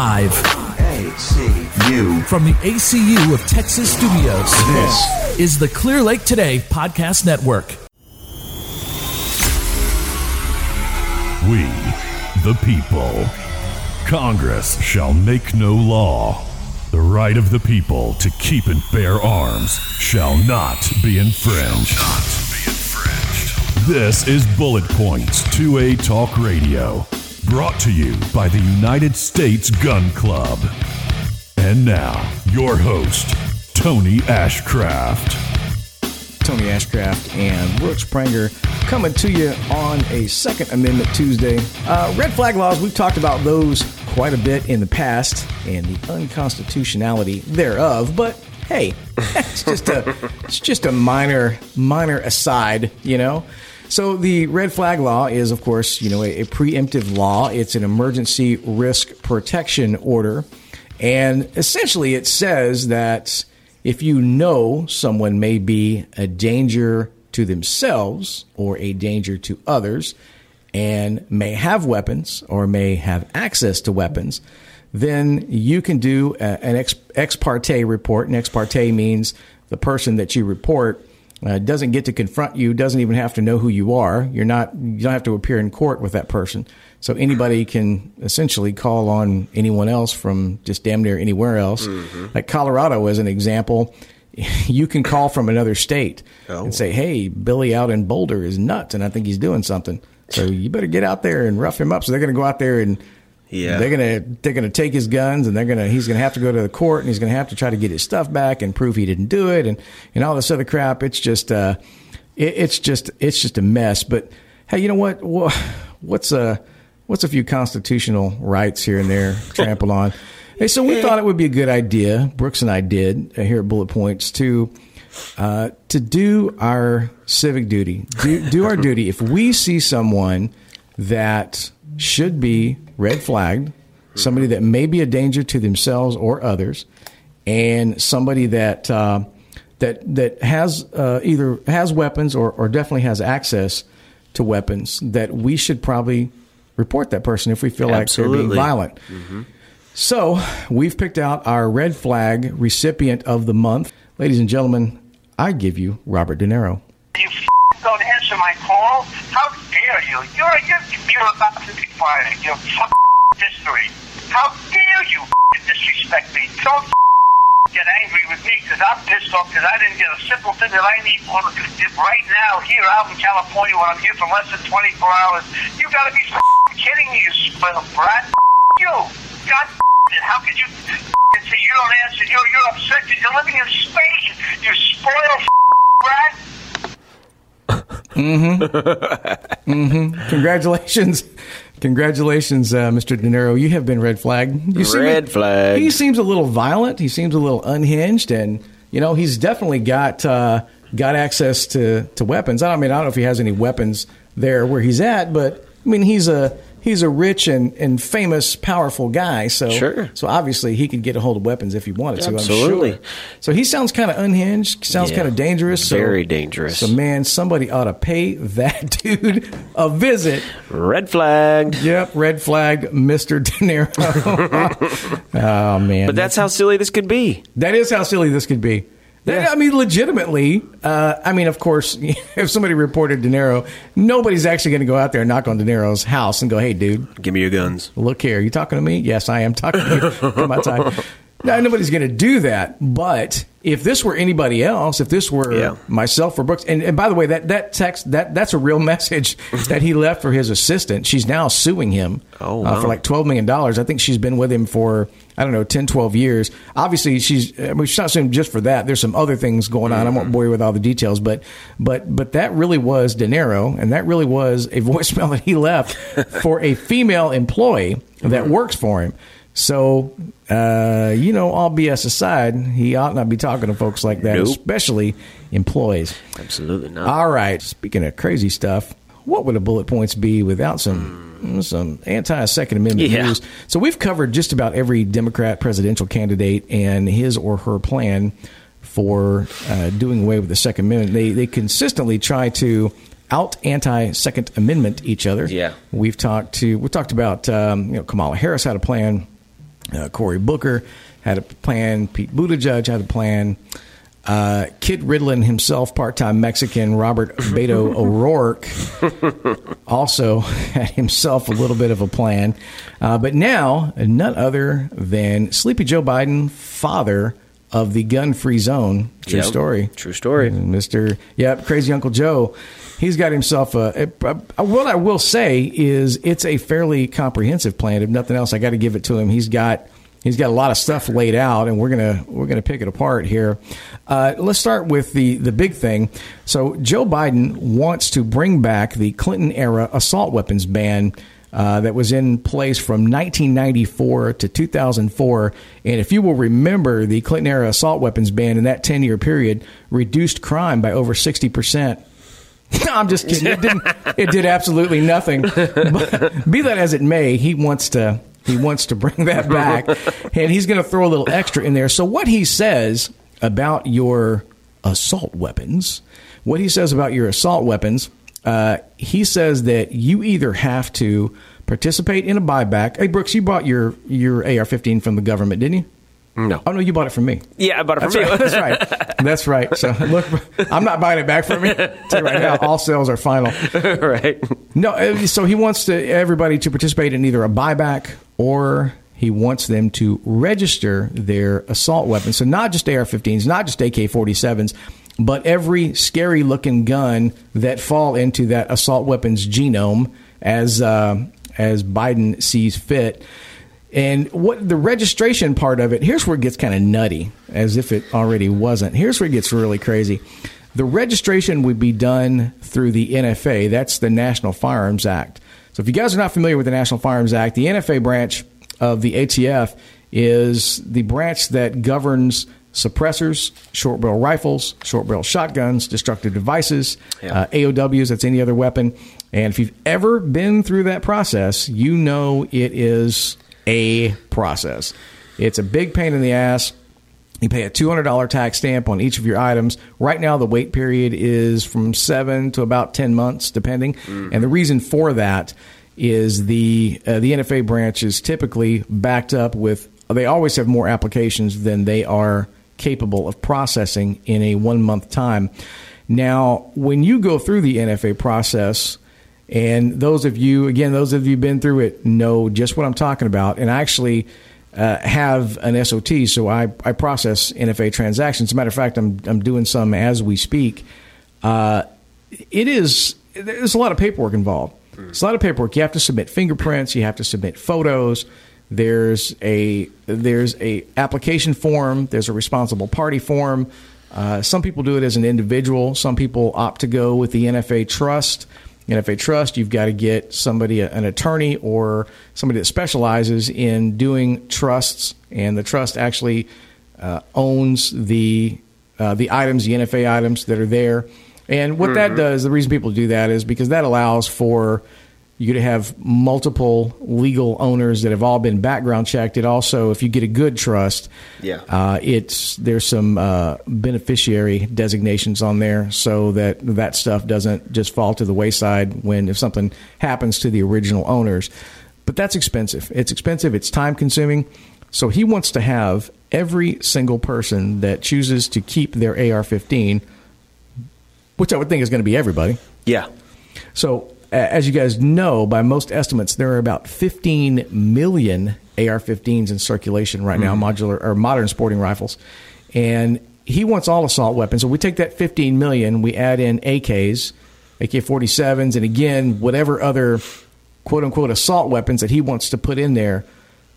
Live ACU. From the ACU of Texas Studios, this is the Clear Lake Today Podcast Network. We, the people. Congress shall make no law. The right of the people to keep and bear arms shall not be infringed. This is Bullet Points 2A Talk Radio, brought to you by the United States Gun Club. And now, your host, Tony Ashcraft. Tony Ashcraft and Brooks Pranger coming to you on a Second Amendment Tuesday. Red flag laws, we've talked about those quite a bit in the past and the unconstitutionality thereof, but hey, it's just a minor aside, you know? So the red flag law is, of course, you know, a preemptive law. It's an emergency risk protection order. And essentially it says that if you know someone may be a danger to themselves or a danger to others and may have weapons or may have access to weapons, then you can do an ex parte report. And ex parte means the person that you report doesn't get to confront you, doesn't even have to know who you are. You don't have to appear in court with that person. So anybody can essentially call on anyone else from just damn near anywhere else. Mm-hmm. Like Colorado as an example, you can call from another state and say, hey, Billy out in Boulder is nuts and I think he's doing something. So you better get out there and rough him up. So they're going to go out there and they're gonna take his guns, and he's gonna have to go to the court, and he's gonna have to try to get his stuff back and prove he didn't do it, and all this other crap. It's just a mess. But hey, you know what? What's a few constitutional rights here and there trampled on? Hey, so we thought it would be a good idea. Brooks and I did here at Bullet Points to do our civic duty, do our duty. If we see someone that should be red flagged, somebody that may be a danger to themselves or others, and somebody that that has either has weapons or definitely has access to weapons, that we should probably report that person if we feel like they're being violent. Mm-hmm. So we've picked out our red flag recipient of the month. Ladies and gentlemen, I give you Robert De Niro. You don't answer my call? How dare you? You're about to be fired. You're history. How dare you disrespect me? Don't get angry with me because I'm pissed off because I didn't get a simple thing that I need right now here out in California when I'm here for less than 24 hours. You gotta be kidding me, you spoiled brat. You. God it. How could you say you don't answer? You're upset because you're living in Spain. You spoiled brat. Mm-hmm. Mm-hmm. Congratulations, Mr. De Niro. You have been red flagged. He seems a little violent. He seems a little unhinged, and you know he's definitely got access to weapons. I don't know if he has any weapons there where he's at, but I mean he's a rich and famous, powerful guy. So sure. So obviously he could get a hold of weapons if he wanted to. Absolutely. I'm sure. So he sounds kind of unhinged. Sounds kind of dangerous. Very dangerous. So man, somebody ought to pay that dude a visit. Red flagged. Yep, red flagged, Mr. De Niro. Oh man. But that's how silly this could be. That is how silly this could be. Yeah. I mean, legitimately, of course, if somebody reported De Niro, nobody's actually going to go out there and knock on De Niro's house and go, hey, dude. Give me your guns. Look here. You talking to me? Yes, I am talking to you. Come outside. No, nobody's going to do that. But if this were anybody else, if this were myself or Brooks, and by the way, that text, that's a real message that he left for his assistant. She's now suing him for like $12 million. I think she's been with him for, 10, 12 years. Obviously, she's not suing him just for that. There's some other things going on. I won't bore you with all the details, but that really was De Niro, and that really was a voicemail that he left for a female employee that works for him. So, all BS aside, he ought not be talking to folks like that, especially employees. Absolutely not. All right. Speaking of crazy stuff, what would a bullet points be without some anti-Second Amendment news? So we've covered just about every Democrat presidential candidate and his or her plan for doing away with the Second Amendment. They consistently try to out anti-Second Amendment each other. Yeah. We've talked about Kamala Harris had a plan. Cory Booker had a plan. Pete Buttigieg had a plan. Kid Ridlin himself, part-time Mexican, Robert Beto O'Rourke, also had himself a little bit of a plan. But now, none other than Sleepy Joe Biden, father of the gun-free zone. True story. Mr. Yep, Crazy Uncle Joe. He's got himself a what I will say is it's a fairly comprehensive plan. If nothing else, I got to give it to him. He's got a lot of stuff laid out, and we're gonna pick it apart here. Let's start with the big thing. So Joe Biden wants to bring back the Clinton-era assault weapons ban that was in place from 1994 to 2004. And if you will remember, the Clinton-era assault weapons ban in that 10-year period reduced crime by over 60%. No, I'm just kidding. It did absolutely nothing. But be that as it may, he wants to bring that back, and he's going to throw a little extra in there. So what he says about your assault weapons, he says that you either have to participate in a buyback. Hey, Brooks, you bought your AR-15 from the government, didn't you? No. Oh, no, you bought it from me. Yeah, I bought it from you. That's right. So, look, I'm not buying it back from you. Right now, all sales are final. Right. No, so he wants everybody to participate in either a buyback, or he wants them to register their assault weapons. So not just AR-15s, not just AK-47s, but every scary-looking gun that fall into that assault weapons genome as Biden sees fit. And what the registration part of it, here's where it gets kind of nutty, as if it already wasn't. Here's where it gets really crazy. The registration would be done through the NFA. That's the National Firearms Act. So if you guys are not familiar with the National Firearms Act, the NFA branch of the ATF is the branch that governs suppressors, short barrel rifles, short barrel shotguns, destructive devices, AOWs, that's any other weapon. And if you've ever been through that process, you know it is a process. It's a big pain in the ass. You pay a $200 tax stamp on each of your items. Right now, the wait period is from 7 to about 10 months, depending. Mm. And the reason for that is the NFA branch is typically backed up with, they always have more applications than they are capable of processing in a 1 month time. Now, when you go through the NFA process, and those of you who've been through it know just what I'm talking about. And I actually have an SOT, so I process NFA transactions. As a matter of fact, I'm doing some as we speak. There's a lot of paperwork involved. It's a lot of paperwork. You have to submit fingerprints. You have to submit photos. There's a application form. There's a responsible party form. Some people do it as an individual. Some people opt to go with the NFA trust. NFA trust, you've got to get somebody, an attorney or somebody that specializes in doing trusts, and the trust actually owns the items, the NFA items that are there. And what that does, the reason people do that is because that allows for you to have multiple legal owners that have all been background checked. It also, if you get a good trust, there's some beneficiary designations on there so that stuff doesn't just fall to the wayside if something happens to the original owners. But that's expensive. It's expensive. It's time consuming. So he wants to have every single person that chooses to keep their AR-15, which I would think is going to be everybody. Yeah. So, as you guys know, by most estimates, there are about 15 million AR-15s in circulation right now, modular or modern sporting rifles. And he wants all assault weapons. So we take that 15 million, we add in AKs, AK-47s, and again, whatever other quote-unquote assault weapons that he wants to put in there.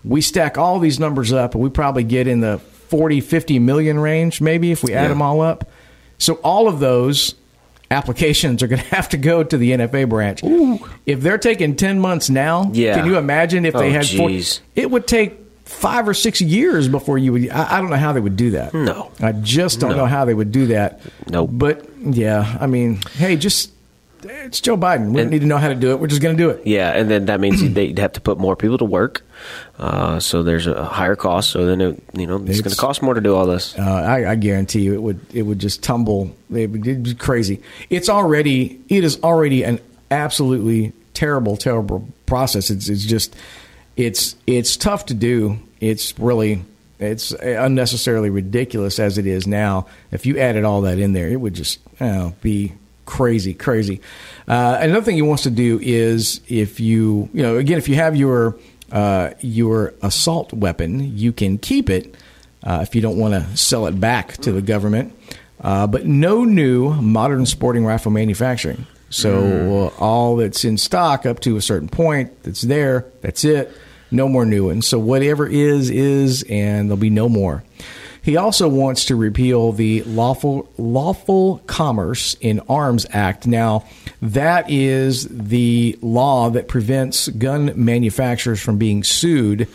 We stack all these numbers up, and we probably get in the 40, 50 million range, maybe, if we add them all up. So all of those applications are going to have to go to the NFA branch. Ooh. If they're taking 10 months now, can you imagine if they had 40? It would take 5 or 6 years before you would. I don't know how they would do that. No. I just don't know how they would do that. No. But, I mean, hey, it's Joe Biden. We don't need to know how to do it. We're just going to do it. Yeah, and then that means they'd have to put more people to work. So there's a higher cost. So then it's going to cost more to do all this. I guarantee you, it would just tumble. It would be crazy. It is already an absolutely terrible process. It's tough to do. it's really, it's unnecessarily ridiculous as it is now. If you added all that in there, it would just be crazy. Another thing he wants to do is if you, again, if you have your assault weapon, you can keep it if you don't want to sell it back to the government. But no new modern sporting rifle manufacturing. So all that's in stock up to a certain point that's there, that's it. No more new ones. So whatever is, and there'll be no more. He also wants to repeal the Lawful Commerce in Arms Act. Now, that is the law that prevents gun manufacturers from being sued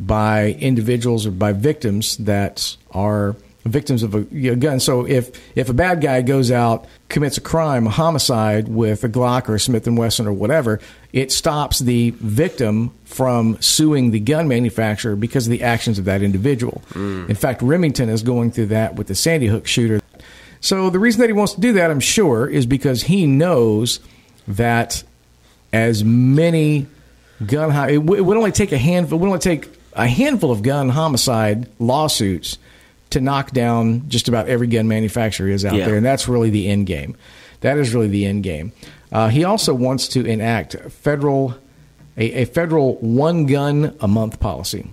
by individuals or by victims that are victims of a gun. So if a bad guy goes out, commits a crime, a homicide with a Glock or a Smith & Wesson or whatever, it stops the victim from suing the gun manufacturer because of the actions of that individual. In fact, Remington is going through that with the Sandy Hook shooter. So the reason that he wants to do that, I'm sure, is because he knows that as many gun it would only take a handful of gun homicide lawsuits to knock down just about every gun manufacturer is out there. And that's really the end game. That is really the end game. He also wants to enact a federal one gun a month policy.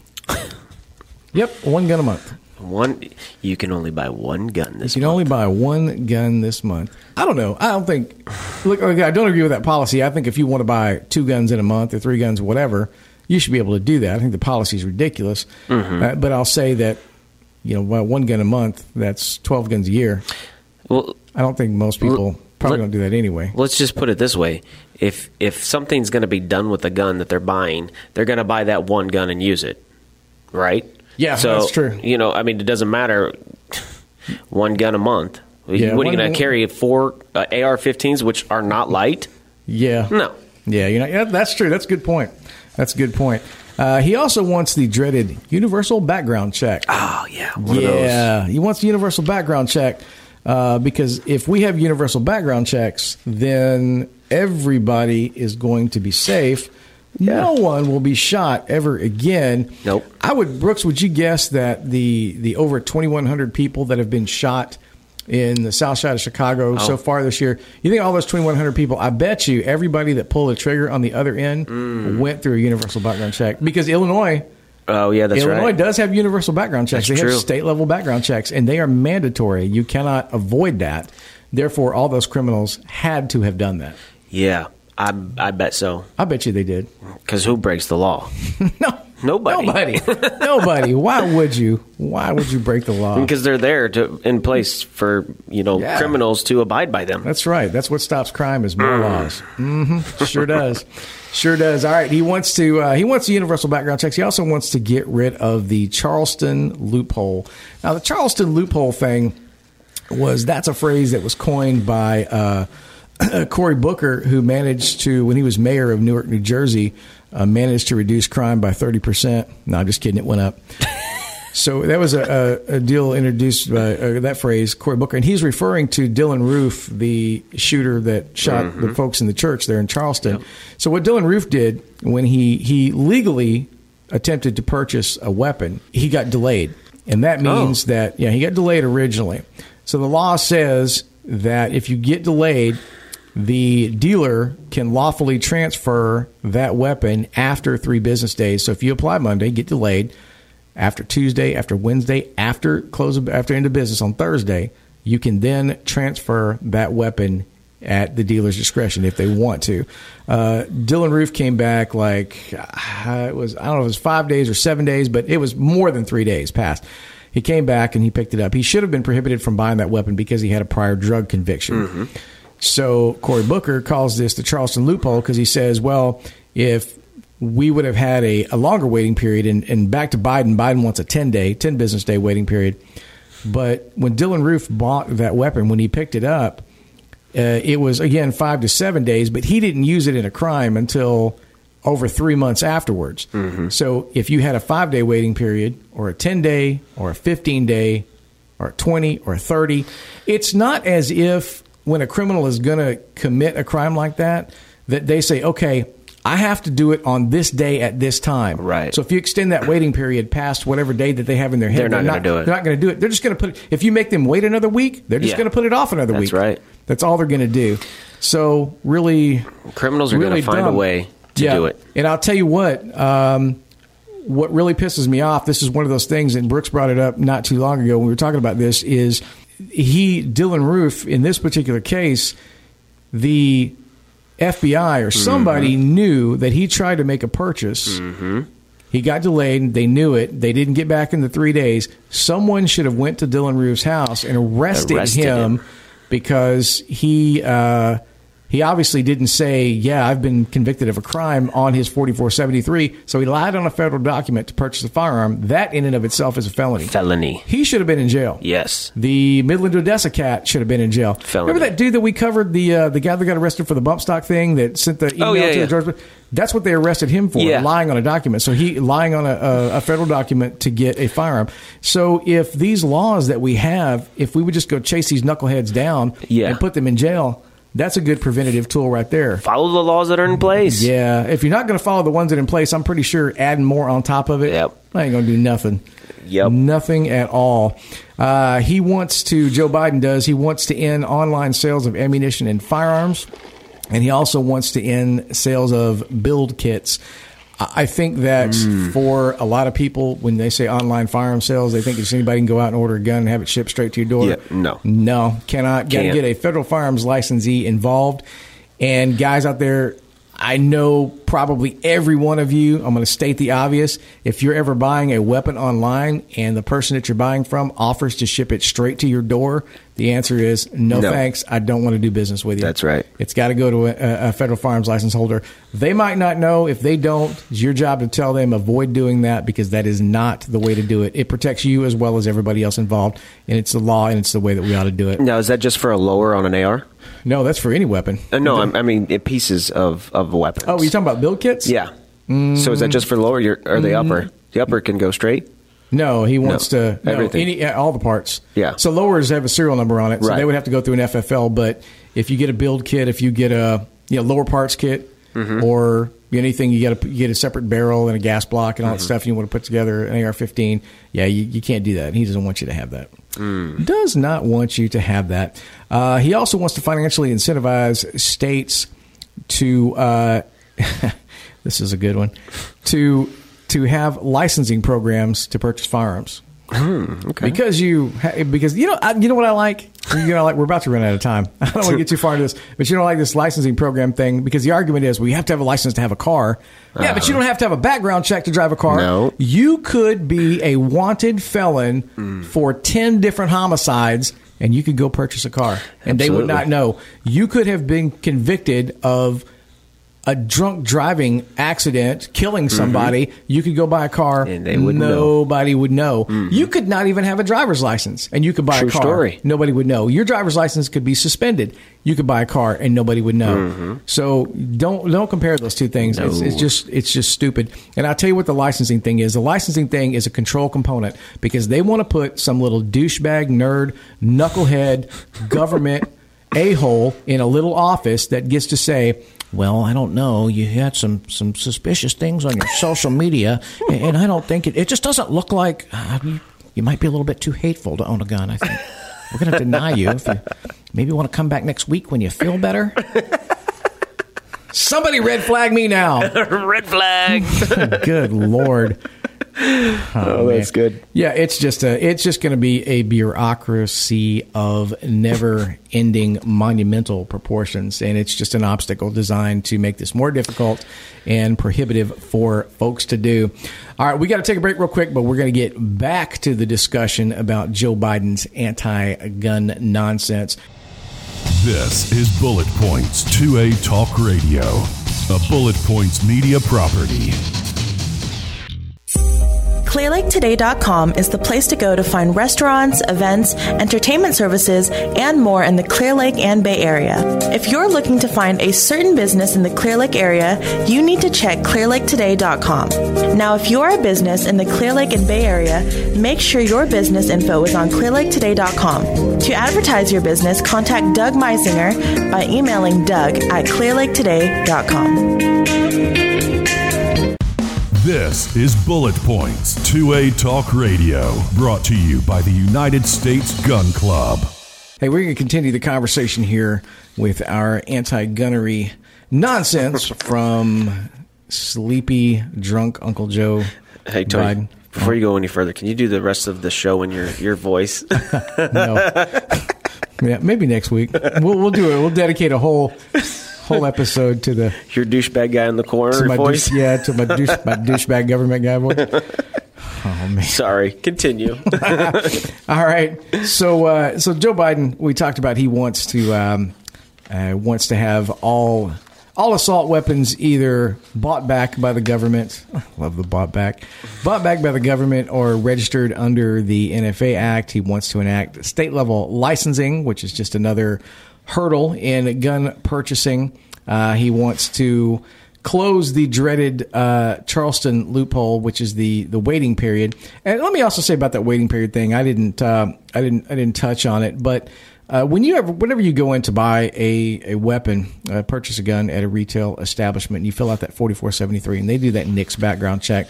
Yep, one gun a month. You can only buy one gun this month. You can only buy one gun this month. I don't know. I don't think. Look, I don't agree with that policy. I think if you want to buy 2 guns in a month or 3 guns, whatever, you should be able to do that. I think the policy is ridiculous. Mm-hmm. But I'll say that. One gun a month, that's 12 guns a year. Well, I don't think most people probably don't do that anyway. Let's just put it this way. If something's going to be done with a gun that they're buying, they're going to buy that one gun and use it, right? Yeah, so, that's true. It doesn't matter. 1 gun a month. Yeah, what are you going to carry? 4 AR-15s, which are not light? Yeah. No. Yeah, that's true. That's a good point. He also wants the dreaded universal background check. Oh, yeah. One of those. He wants the universal background check because if we have universal background checks, then everybody is going to be safe. Yeah. No one will be shot ever again. Nope. Brooks, would you guess that the over 2,100 people that have been shot in the south side of Chicago so far this year, you think all those 2,100 people, I bet you everybody that pulled the trigger on the other end went through a universal background check because Illinois. Oh, yeah, that's right. Illinois does have universal background checks. That's true. Have state level background checks, and they are mandatory. You cannot avoid that. Therefore, all those criminals had to have done that. Yeah, I bet so. I bet you they did. Because who breaks the law? No. Nobody. Why would you break the law? Because they're there in place for, criminals to abide by them. That's right. That's what stops crime is more laws. Mm-hmm. Sure does. All right. He wants the universal background checks. He also wants to get rid of the Charleston loophole. Now, the Charleston loophole thing that's a phrase that was coined by Cory Booker, who managed to, when he was mayor of Newark, New Jersey, managed to reduce crime by 30%. No, I'm just kidding. It went up. So that was a deal introduced by that phrase, Cory Booker. And he's referring to Dylann Roof, the shooter that shot the folks in the church there in Charleston. Yep. So what Dylann Roof did when he legally attempted to purchase a weapon, he got delayed. And that means that, he got delayed originally. So the law says that if you get delayed, the dealer can lawfully transfer that weapon after 3 business days. So if you apply Monday, get delayed, after Tuesday, after Wednesday, after end of business on Thursday, you can then transfer that weapon at the dealer's discretion if they want to. Dylann Roof came back it was 5 days or 7 days, but it was more than 3 days past. He came back and he picked it up. He should have been prohibited from buying that weapon because he had a prior drug conviction. Mm-hmm. So Cory Booker calls this the Charleston loophole because he says, well, if we would have had a longer waiting period, and back to Biden wants a 10 business day waiting period. But when Dylann Roof bought that weapon, when he picked it up, it was, again, 5 to 7 days, but he didn't use it in a crime until over 3 months afterwards. Mm-hmm. So if you had a 5-day waiting period or a 10-day or a 15-day or a 20 or a 30, it's not as if when a criminal is going to commit a crime like that, that they say, okay, I have to do it on this day at this time. Right. So if you extend that waiting period past whatever day that they have in their head, they're not going to do it. They're not going to do it. They're just going to put it. If you make them wait another week, they're just going to put it off another week. That's right. That's all they're going to do. So really, criminals are really going to find a way to do it. And I'll tell you what really pisses me off. This is one of those things, and Brooks brought it up not too long ago when we were talking about this. Is Dylann Roof in this particular case, the FBI or somebody knew that he tried to make a purchase. Mm-hmm. He got delayed. They knew it. They didn't get back in the 3 days. Someone should have went to Dylann Roof's house and arrested him because he obviously didn't say, yeah, I've been convicted of a crime on his 4473. So he lied on a federal document to purchase a firearm. That in and of itself is a felony. Felony. He should have been in jail. Yes. The Midland Odessa cat should have been in jail. Felony. Remember that dude that we covered, the guy that got arrested for the bump stock thing that sent the email to George? That's what they arrested him for, lying on a document. So he lying on a federal document to get a firearm. So if these laws that we have, if we would just go chase these knuckleheads down and put them in jail... That's a good preventative tool right there. Follow the laws that are in place. Yeah. If you're not going to follow the ones that are in place, I'm pretty sure adding more on top of it, I ain't going to do nothing. Yep. Nothing at all. Joe Biden does, he wants to end online sales of ammunition and firearms, and he also wants to end sales of build kits. I think that for a lot of people, when they say online firearm sales, they think it's anybody can go out and order a gun and have it shipped straight to your door. Yeah, no, cannot. Got to get a federal firearms licensee involved. And guys out there, I know probably every one of you, I'm going to state the obvious. If you're ever buying a weapon online and the person that you're buying from offers to ship it straight to your door, the answer is no, thanks. I don't want to do business with you. That's right. It's got to go to a federal firearms license holder. They might not know. If they don't, it's your job to tell them avoid doing that because that is not the way to do it. It protects you as well as everybody else involved, and it's the law, and it's the way that we ought to do it. Now, is that just for a lower on an AR? No, that's for any weapon. No, I mean pieces of weapons. Oh, you're talking about build kits? Yeah. So is that just for lower or the upper? The upper can go straight? No, he wants to everything. All the parts. Yeah. So lowers have a serial number on it, so they would have to go through an FFL. But if you get a build kit, if you get a lower parts kit or anything, you get a separate barrel and a gas block and all that stuff, and you want to put together an AR-15, you can't do that. He doesn't want you to have that. Does not want you to have that. He also wants to financially incentivize states to this is a good one to have licensing programs to purchase firearms. Okay. Because you know what I like? We're about to run out of time. I don't want to get too far into this, but you don't like this licensing program thing because the argument is you have to have a license to have a car. Yeah, but you don't have to have a background check to drive a car. No. You could be a wanted felon for 10 different homicides and you could go purchase a car and they would not know. You could have been convicted of a drunk driving accident, killing somebody, you could go buy a car, and they wouldn't nobody would know. You could not even have a driver's license, and you could buy a car. Story. Nobody would know. Your driver's license could be suspended. You could buy a car, and nobody would know. So don't compare those two things. No. It's just stupid. And I'll tell you what the licensing thing is. The licensing thing is a control component because they want to put some little douchebag, nerd, knucklehead, government a-hole in a little office that gets to say, well, I don't know. You had some suspicious things on your social media, and I don't think it just doesn't look like you might be a little bit too hateful to own a gun, I think. We're going to deny you. If you maybe want to come back next week when you feel better. Somebody red flag me now. Red flag. Good Lord. Oh, that's good. Yeah, it's just going to be a bureaucracy of never-ending monumental proportions, and it's just an obstacle designed to make this more difficult and prohibitive for folks to do. All right, we got to take a break real quick, but we're going to get back to the discussion about Joe Biden's anti-gun nonsense. This is Bullet Points 2A Talk Radio, a Bullet Points media property. ClearLakeToday.com is the place to go to find restaurants, events, entertainment services, and more in the Clear Lake and Bay Area. If you're looking to find a certain business in the Clear Lake area, you need to check ClearLakeToday.com. Now, if you are a business in the Clear Lake and Bay Area, make sure your business info is on ClearLakeToday.com. To advertise your business, contact Doug Meisinger by emailing Doug at ClearLakeToday.com. This is Bullet Points 2A Talk Radio, brought to you by the United States Gun Club. Hey, we're going to continue the conversation here with our anti-gunnery nonsense from sleepy, drunk Uncle Joe. Hey, Tony, Biden. Before you go any further, can you do the rest of the show in your voice? No. Yeah, maybe next week. We'll do it. We'll dedicate a whole episode to the your douchebag guy in the corner voice. To my douchebag government guy voice. Oh man, sorry. Continue. All right. So Joe Biden, we talked about he wants to have all assault weapons either bought back by the government. Love the bought back by the government or registered under the NFA Act. He wants to enact state level licensing, which is just another hurdle in gun purchasing. He wants to close the dreaded Charleston loophole, which is the waiting period. And let me also say about that waiting period thing. I didn't touch on it, but whenever you go in to buy a weapon, purchase a gun at a retail establishment, and you fill out that 4473, and they do that NICS background check.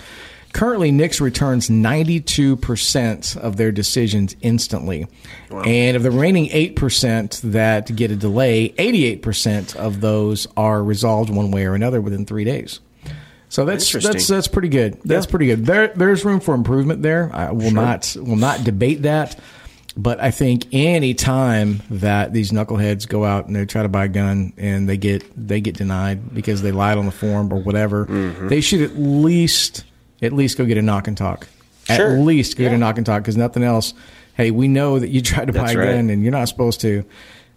Currently, NICS returns 92% of their decisions instantly. Wow. And of the remaining 8% that get a delay, 88% of those are resolved one way or another within 3 days. So that's pretty good. That's pretty good. There's room for improvement there. I will not debate that. But I think any time that these knuckleheads go out and they try to buy a gun and they get denied because they lied on the form or whatever, they should at least go get a knock and talk. Sure. At least go get a knock and talk, because nothing else. Hey, we know that you tried to buy a gun and you're not supposed to.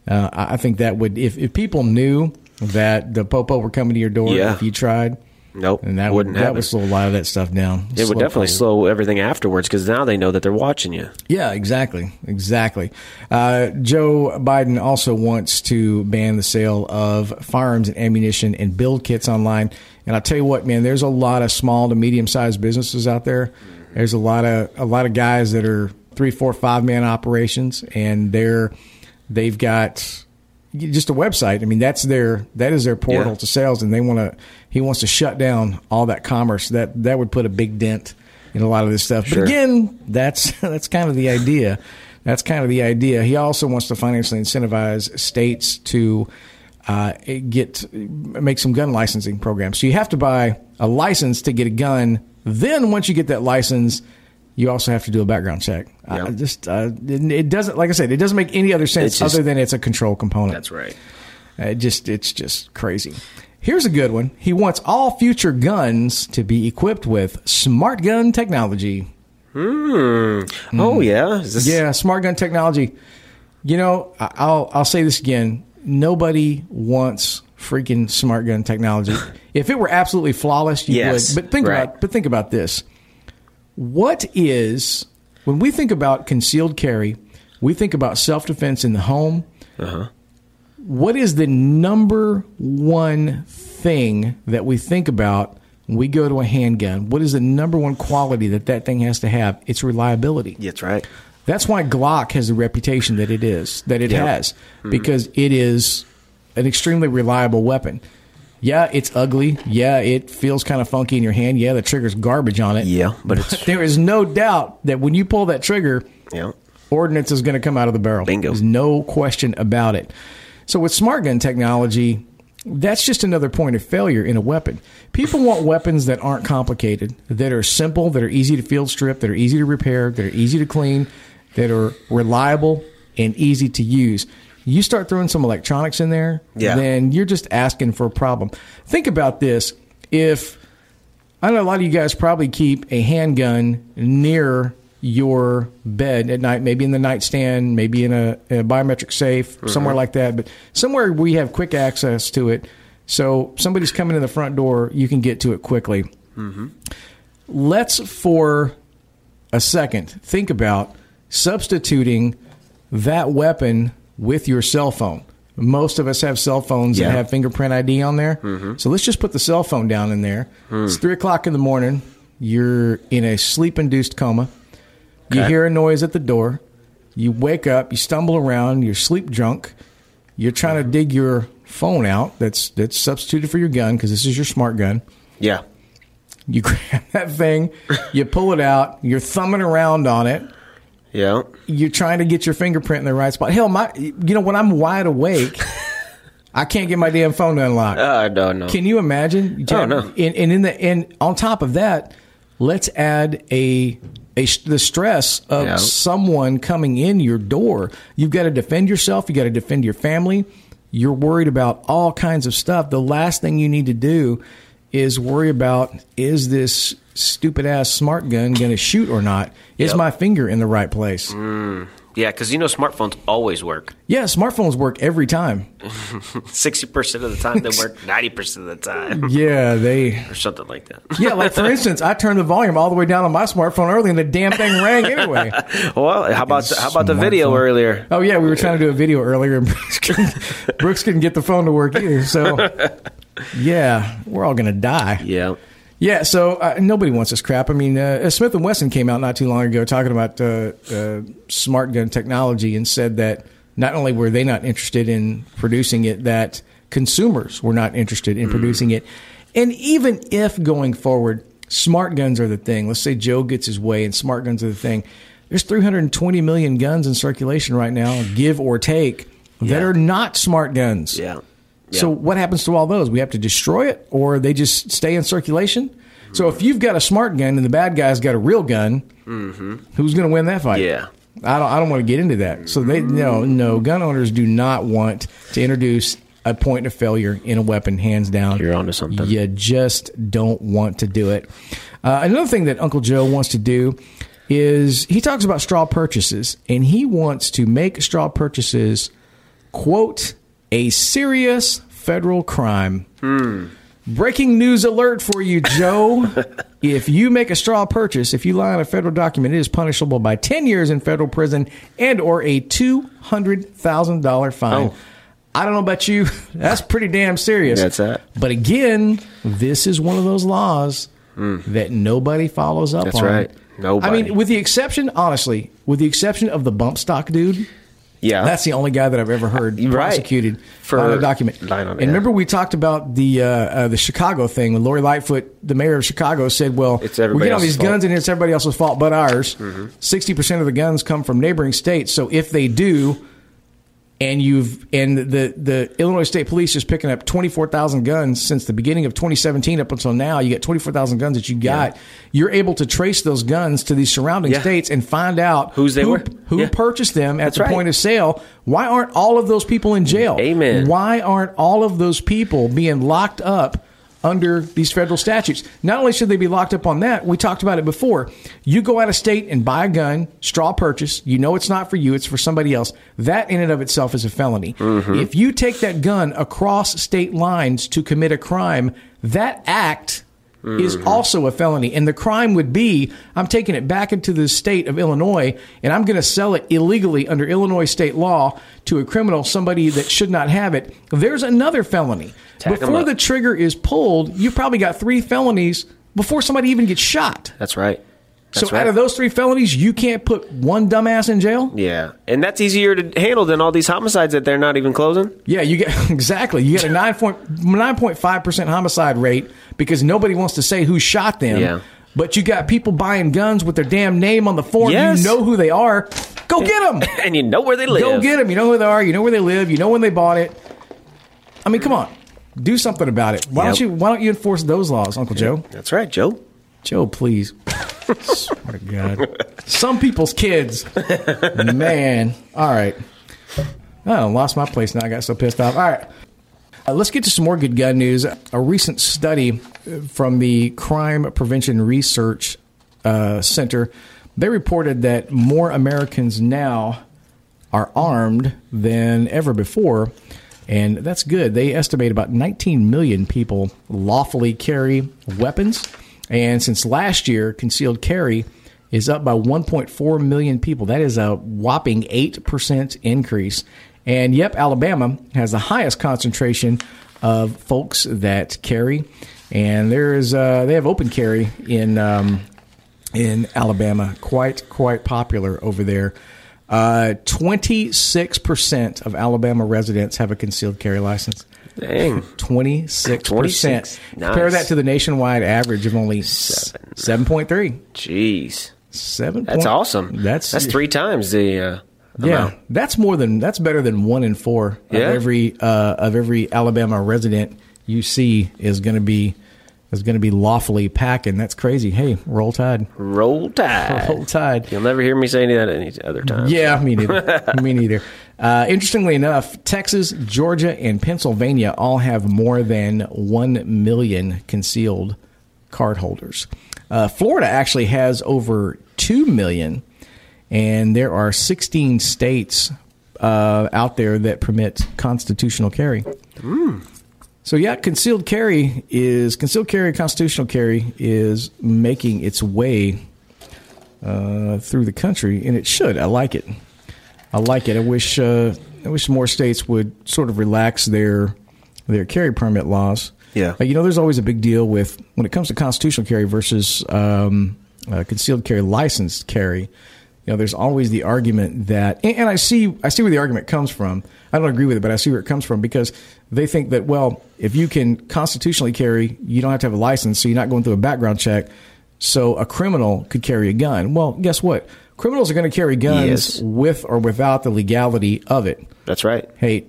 I think that would, if people knew that the popo were coming to your door if you tried. Nope. And that wouldn't happen. That would slow a lot of that stuff down. It would definitely slow everything afterwards, because now they know that they're watching you. Yeah, exactly. Joe Biden also wants to ban the sale of firearms and ammunition and build kits online. And I'll tell you what, man, there's a lot of small to medium-sized businesses out there. There's a lot of guys that are 3, 4, 5-man operations, and they've got just a website. I mean, that is their portal to sales, and he wants to shut down all that commerce. That would put a big dent in a lot of this stuff. Sure. But again, that's kind of the idea. That's kind of the idea. He also wants to financially incentivize states to make some gun licensing programs. So you have to buy a license to get a gun. Then once you get that license, you also have to do a background check. Yeah. It doesn't, like I said, it doesn't make any other sense other than it's a control component. That's right. It's just crazy. Here's a good one. He wants all future guns to be equipped with smart gun technology. Oh yeah. Yeah. Smart gun technology. You know, I'll say this again. Nobody wants freaking smart gun technology. If it were absolutely flawless, you would. But think about this. What is, when we think about concealed carry, we think about self-defense in the home. Uh-huh. What is the number one thing that we think about when we go to a handgun? What is the number one quality that thing has to have? It's reliability. That's right. That's why Glock has the reputation that it has, because it is an extremely reliable weapon. Yeah, it's ugly. Yeah, it feels kind of funky in your hand. Yeah, the trigger's garbage on it. Yeah, but there is no doubt that when you pull that trigger, ordnance is going to come out of the barrel. Bingo. There's no question about it. So with smart gun technology, that's just another point of failure in a weapon. People want weapons that aren't complicated, that are simple, that are easy to field strip, that are easy to repair, that are easy to clean, that are reliable and easy to use. You start throwing some electronics in there, then you're just asking for a problem. Think about this. I know a lot of you guys probably keep a handgun near your bed at night, maybe in the nightstand, maybe in a biometric safe, somewhere like that, but somewhere we have quick access to it. So somebody's coming in the front door, you can get to it quickly. Let's, for a second. Think about substituting that weapon with your cell phone. Most of us have cell phones that have fingerprint ID on there. Mm-hmm. So let's just put the cell phone down in there. Mm. It's 3 o'clock in the morning. You're in a sleep-induced coma. Okay. You hear a noise at the door. You wake up. You stumble around. You're sleep drunk. You're trying to dig your phone out that's substituted for your gun because this is your smart gun. Yeah. You grab that thing. You pull it out. You're thumbing around on it. Yeah. You're trying to get your fingerprint in the right spot. Hell, when I'm wide awake, I can't get my damn phone to unlock. I don't know. Can you imagine? And on top of that, let's add the stress of someone coming in your door. You've got to defend yourself. You've got to defend your family. You're worried about all kinds of stuff. The last thing you need to do is worry about, is this stupid-ass smart gun going to shoot or not? Is my finger in the right place? Mm. Yeah, because smartphones always work. Yeah, smartphones work every time. 60% of the time they work, 90% of the time. Yeah, or something like that. Yeah, like for instance, I turned the volume all the way down on my smartphone earlier, and the damn thing rang anyway. Well, how about the video earlier? Oh yeah, we were trying to do a video earlier, and Brooks couldn't get the phone to work either. So yeah, we're all gonna die. Yeah. Yeah, so nobody wants this crap. I mean, Smith & Wesson came out not too long ago talking about smart gun technology and said that not only were they not interested in producing it, that consumers were not interested in producing it. And even if going forward, smart guns are the thing. Let's say Joe gets his way and smart guns are the thing. There's 320 million guns in circulation right now, give or take, that are not smart guns. Yeah. Yeah. So what happens to all those? We have to destroy it, or they just stay in circulation? Mm-hmm. So if you've got a smart gun and the bad guy's got a real gun, who's going to win that fight? Yeah, I don't want to get into that. So they no, gun owners do not want to introduce a point of failure in a weapon, hands down. You're onto something. You just don't want to do it. Another thing that Uncle Joe wants to do is he talks about straw purchases, and he wants to make straw purchases, quote, a serious federal crime. Breaking news alert for you, Joe. If you make a straw purchase, if you lie on a federal document, it is punishable by 10 years in federal prison and or a $200,000 fine. Oh. I don't know about you. That's pretty damn serious. That's it. But again, this is one of those laws that nobody follows up on. That's right. Nobody. I mean, with the exception of the bump stock dude. Yeah, that's the only guy that I've ever heard prosecuted for a document. And remember, we talked about the Chicago thing when Lori Lightfoot, the mayor of Chicago, said, "Well, we get all these guns, and it's everybody else's fault but ours." 60% of the guns come from neighboring states, so if they do, and the Illinois State Police is picking up 24,000 guns since the beginning of 2017 up until now, you got 24,000 guns that you got. Yeah. You're able to trace those guns to these surrounding states and find out who purchased them at point of sale. Why aren't all of those people in jail? Amen. Why aren't all of those people being locked up under these federal statutes? Not only should they be locked up on that, we talked about it before. You go out of state and buy a gun, straw purchase. You know it's not for you, it's for somebody else. That in and of itself is a felony. If you take that gun across state lines to commit a crime, that act is also a felony. And the crime would be, I'm taking it back into the state of Illinois, and I'm going to sell it illegally under Illinois state law to a criminal, somebody that should not have it. There's another felony. Before the trigger is pulled, you probably got 3 felonies before somebody even gets shot. That's right. Out of those 3 felonies, you can't put one dumbass in jail? Yeah. And that's easier to handle than all these homicides that they're not even closing? Yeah, you get a 9.5% homicide rate because nobody wants to say who shot them. Yeah. But you got people buying guns with their damn name on the form. Yes. You know who they are. Go get them. And you know where they live. Go get them. You know who they are. You know where they live. You know when they bought it. I mean, come on. Do something about it. Why don't you enforce those laws, Uncle Joe? That's right, Joe. Joe, please. Swear to God. Some people's kids. Man. All right. I lost my place now. I got so pissed off. All right. Let's get to some more good gun news. A recent study from the Crime Prevention Research Center, they reported that more Americans now are armed than ever before. And that's good. They estimate about 19 million people lawfully carry weapons. And since last year, concealed carry is up by 1.4 million people. That is a whopping 8% increase. And yep, Alabama has the highest concentration of folks that carry. And there is they have open carry in Alabama, quite popular over there. 26% of Alabama residents have a concealed carry license. Dang. 26%. Nice. Compare that to the nationwide average of only 7.3. Jeez. 7. That's awesome. That's three times the amount. Yeah. That's better than 1 in 4 of every Alabama resident you see is going to be lawfully packing. That's crazy. Hey, roll tide. Roll tide. Roll tide. You'll never hear me say that any other time. Yeah, so. Me neither. Me neither. Interestingly enough, Texas, Georgia, and Pennsylvania all have more than 1 million concealed cardholders. Florida actually has over 2 million, and there are 16 states out there that permit constitutional carry. Hmm. So yeah, constitutional carry is making its way through the country, and it should. I like it. I wish more states would sort of relax their carry permit laws. Yeah. There's always a big deal with when it comes to constitutional carry versus concealed carry, licensed carry. There's always the argument that, and I see where the argument comes from. I don't agree with it, but I see where it comes from, because they think that, well, if you can constitutionally carry, you don't have to have a license, so you're not going through a background check. So a criminal could carry a gun. Well, guess what? Criminals are going to carry guns with or without the legality of it. That's right. Hey,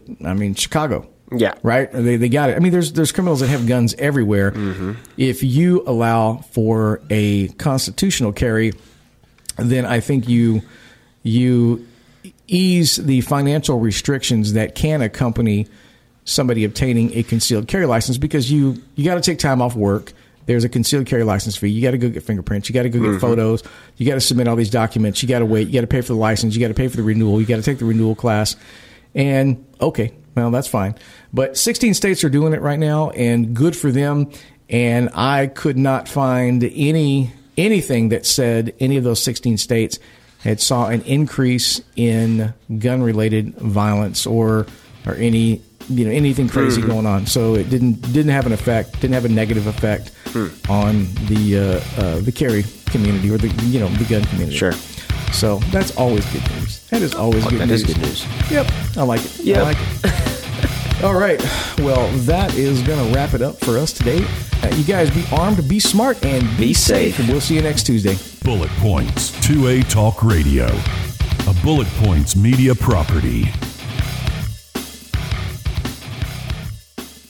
Chicago. Yeah. Right? They got it. There's criminals that have guns everywhere. Mm-hmm. If you allow for a constitutional carry, then I think you ease the financial restrictions that can accompany somebody obtaining a concealed carry license, because you got to take time off work. There's a concealed carry license fee. You got to go get fingerprints. You got to go get photos. You got to submit all these documents. You got to wait. You got to pay for the license. You got to pay for the renewal. You got to take the renewal class. And okay, well, that's fine. But 16 states are doing it right now, and good for them. And I could not find anything that said any of those 16 states had saw an increase in gun-related violence or any anything crazy going on. So it didn't have an effect, didn't have a negative effect on the carry community or the gun community. Sure. So that's always good news. That is always good news. Yep, I like it. Yep. I like it. All right. Well, that is going to wrap it up for us today. You guys be armed, be smart, and be safe. And we'll see you next Tuesday. Bullet Points 2A Talk Radio, a Bullet Points media property.